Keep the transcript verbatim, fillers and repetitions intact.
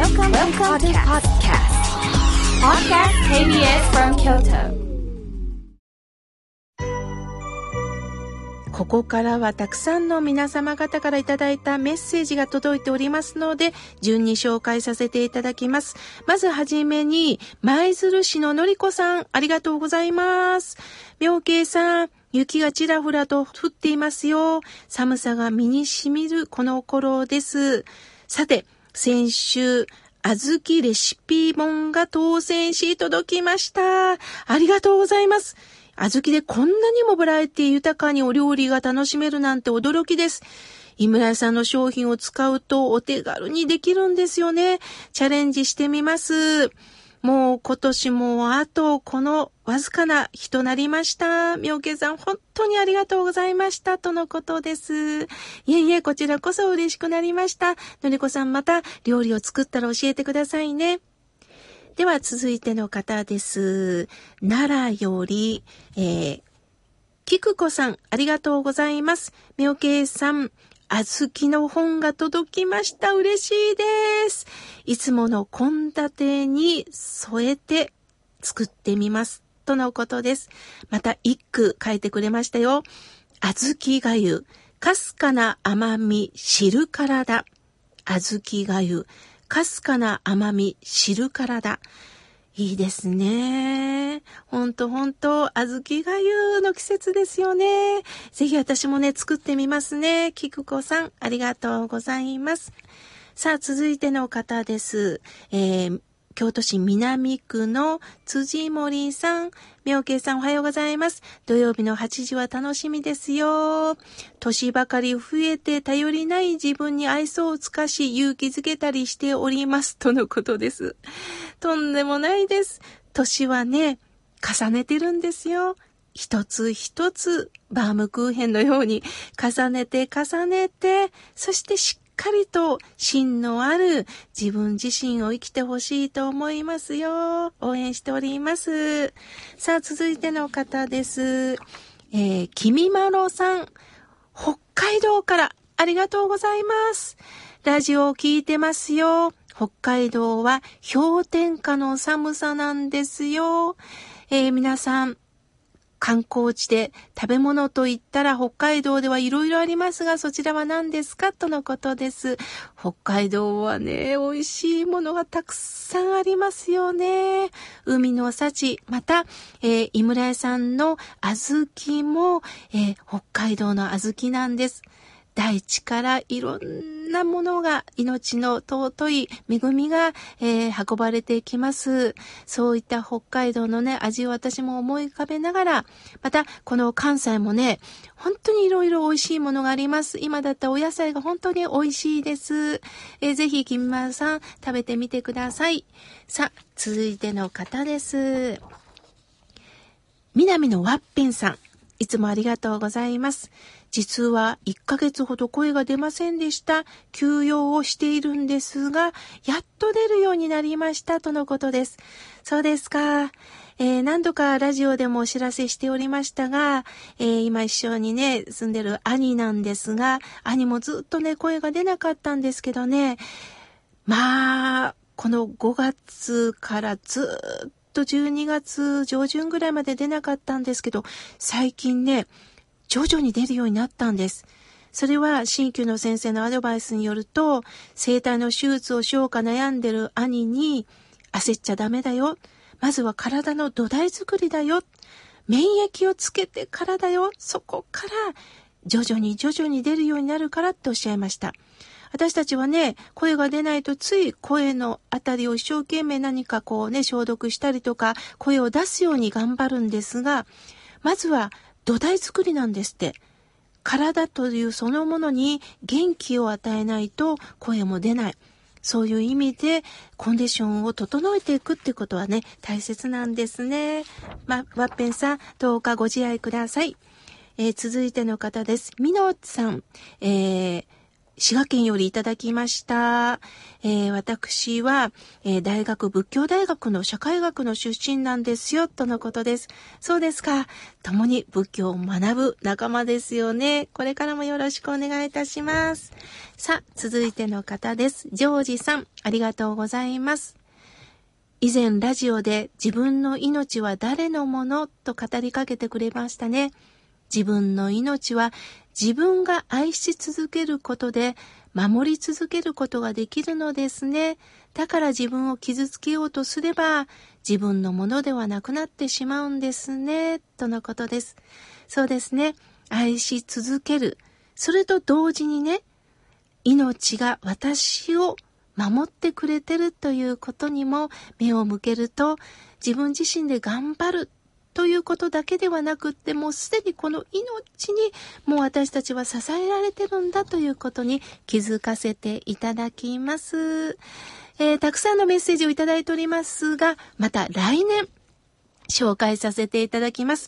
Welcome to the podcast. Podcast ケービーエス from Kyoto. ここからはたくさんの皆様方からいただいたメッセージが届いておりますので、順に紹介させていただきます。まずはじめに、舞鶴市ののりこさん、ありがとうございます。明慶さん、雪がちらほらと降っていますよ。寒さが身に染みるこの頃です。さて、先週、あずきレシピ本が当選し届きました。ありがとうございます。あずきでこんなにもバラエティ豊かにお料理が楽しめるなんて驚きです。井村さんの商品を使うとお手軽にできるんですよね。チャレンジしてみます。もう今年もあとこのわずかな日となりました。明慶さん、本当にありがとうございましたとのことです。いえいえ、こちらこそ嬉しくなりました。のりこさん、また料理を作ったら教えてくださいね。では続いての方です。奈良より、えー、きくこさん、ありがとうございます。明慶さん、あずきの本が届きました。嬉しいです。いつもの献立に添えて作ってみます。とのことです。また一句書いてくれましたよ。あずきがゆ、かすかな甘み知るからだ。あずきがゆ、かすかな甘み知るからだ。いいですね。ほんとほんと、あずきがゆの季節ですよね。ぜひ私もね、作ってみますね。きくこさん、ありがとうございます。さあ、続いての方です。えー、京都市南区の辻森さん。明慶さん、おはようございます。土曜日のはちじは楽しみですよ。年ばかり増えて頼りない自分に愛想を尽かし、勇気づけたりしております。とのことです。とんでもないです。年はね、重ねてるんですよ。一つ一つ、バームクーヘンのように、重ねて重ねて、そしてしっかりと芯のある自分自身を生きてほしいと思いますよ。応援しております。さあ、続いての方です。えー、きみまろさん、北海道からありがとうございます。ラジオを聞いてますよ。北海道は氷点下の寒さなんですよ。えー、皆さん、観光地で食べ物といったら北海道ではいろいろありますが、そちらは何ですかとのことです。北海道はね、美味しいものがたくさんありますよね。海の幸、また、えー、井村屋さんの小豆も、えー、北海道の小豆なんです。大地からいろんなものが、命の尊い恵みが、えー、運ばれてきます。そういった北海道のね、味を私も思い浮かべながら、またこの関西もね、本当にいろいろ美味しいものがあります。今だったお野菜が本当に美味しいです。えー、ぜひきみまるさん食べてみてください。さあ、続いての方です。南のワッピンさん。いつもありがとうございます。実はいっかげつほど声が出ませんでした。休養をしているんですが、やっと出るようになりましたとのことです。そうですか。えー、何度かラジオでもお知らせしておりましたが、えー、今一緒にね、住んでる兄なんですが、兄もずっとね、声が出なかったんですけどね、まあ、このごがつからずっとじゅうにがつ上旬ぐらいまで出なかったんですけど、最近ね、徐々に出るようになったんです。それは鍼灸の先生のアドバイスによると、声帯の手術をしようか悩んでる兄に、焦っちゃダメだよ。まずは体の土台作りだよ。免疫をつけてからだよ。そこから徐々に徐々に出るようになるからっておっしゃいました。私たちはね、声が出ないとつい声のあたりを一生懸命何かこうね、消毒したりとか、声を出すように頑張るんですが、まずは土台作りなんですって。体というそのものに元気を与えないと声も出ない。そういう意味でコンディションを整えていくってことはね、大切なんですね。ま、ワッペンさん、どうかご自愛ください。えー、続いての方です。みのさん、えー滋賀県よりいただきました。えー、私は、えー、大学、仏教大学の社会学の出身なんですよ、とのことです。そうですか。共に仏教を学ぶ仲間ですよね。これからもよろしくお願いいたします。さあ、続いての方です。ジョージさん、ありがとうございます。以前ラジオで自分の命は誰のものと語りかけてくれましたね。自分の命は自分が愛し続けることで守り続けることができるのですね。だから自分を傷つけようとすれば自分のものではなくなってしまうんですね、とのことです。そうですね。愛し続ける。それと同時にね、命が私を守ってくれてるということにも目を向けると、自分自身で頑張るということだけではなくって、もうすでにこの命にもう私たちは支えられてるんだということに気づかせていただきます、えー、たくさんのメッセージをいただいておりますが、また来年紹介させていただきます。